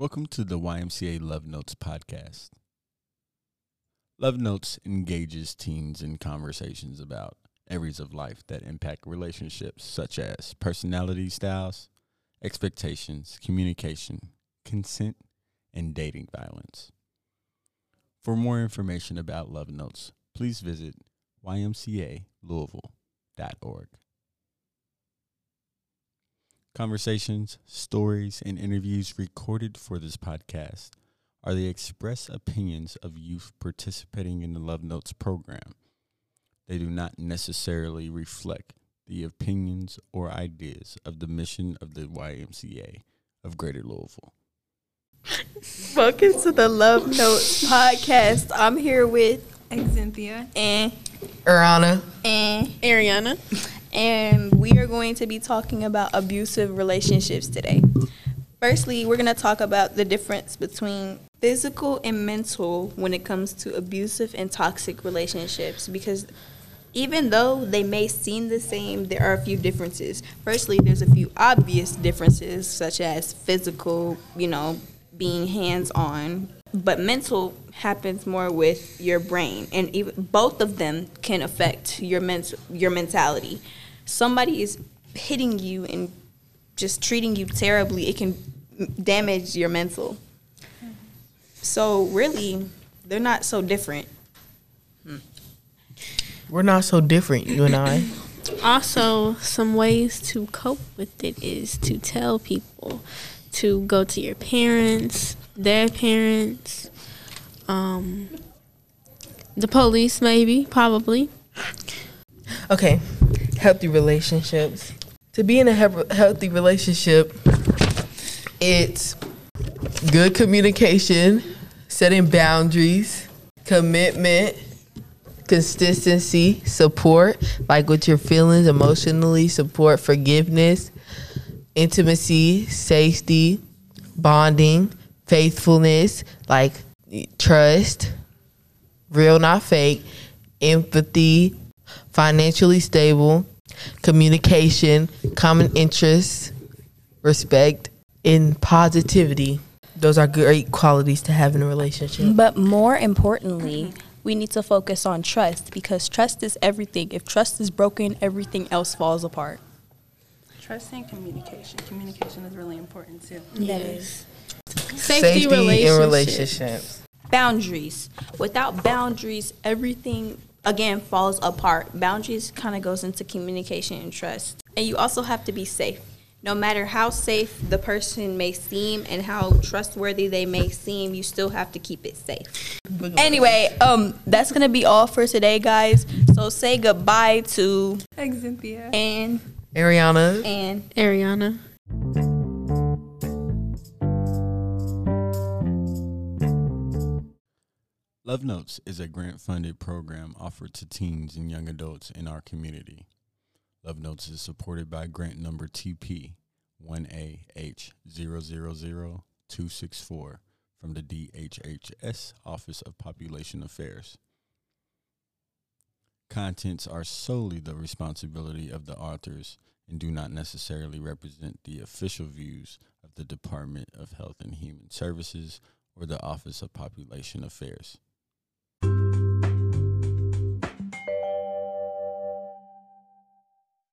Welcome to the YMCA Love Notes podcast. Love Notes engages teens in conversations about areas of life that impact relationships, such as personality styles, expectations, communication, consent, and dating violence. For more information about Love Notes, please visit YMCALouisville.org. Conversations, stories, and interviews recorded for this podcast are the express opinions of youth participating in the Love Notes program. They do not necessarily reflect the opinions or ideas of the mission of the YMCA of Greater Louisville. Welcome to the Love Notes podcast. I'm here with Xzynthia and Ariana and Ariana. And we are going to be talking about abusive relationships today. Firstly, we're going to talk about the difference between physical and mental when it comes to abusive and toxic relationships, because even though they may seem the same, there are a few differences. Firstly, there's a few obvious differences, such as physical, being hands-on, but mental happens more with your brain, and even both of them can affect your mentality. Somebody is hitting you and just treating you terribly, it can damage your mental. So really, they're not so different. We're not so different, you and I. Also, some ways to cope with it is to tell people, to go to your parents, their parents, the police maybe, probably. Okay, healthy relationships. To be in a healthy relationship, it's good communication, setting boundaries, commitment, consistency, support, like with your feelings, emotionally, support, forgiveness, intimacy, safety, bonding, faithfulness, like trust, real not fake, empathy, financially stable, communication, common interests, respect, and positivity. Those are great qualities to have in a relationship. But more importantly, we need to focus on trust, because trust is everything. If trust is broken, everything else falls apart. Trust and communication. Communication is really important too. Yes. That is. Safety in relationships. Boundaries. Without boundaries, everything, again, falls apart. Boundaries kind of goes into communication and trust. And you also have to be safe. No matter how safe the person may seem and how trustworthy they may seem, you still have to keep it safe. Anyway, that's going to be all for today, guys. So say goodbye to Xzynthia and Ariana and Ariana. Love Notes is a grant-funded program offered to teens and young adults in our community. Love Notes is supported by grant number TP-1AH000264 from the DHHS Office of Population Affairs. Contents are solely the responsibility of the authors and do not necessarily represent the official views of the Department of Health and Human Services or the Office of Population Affairs.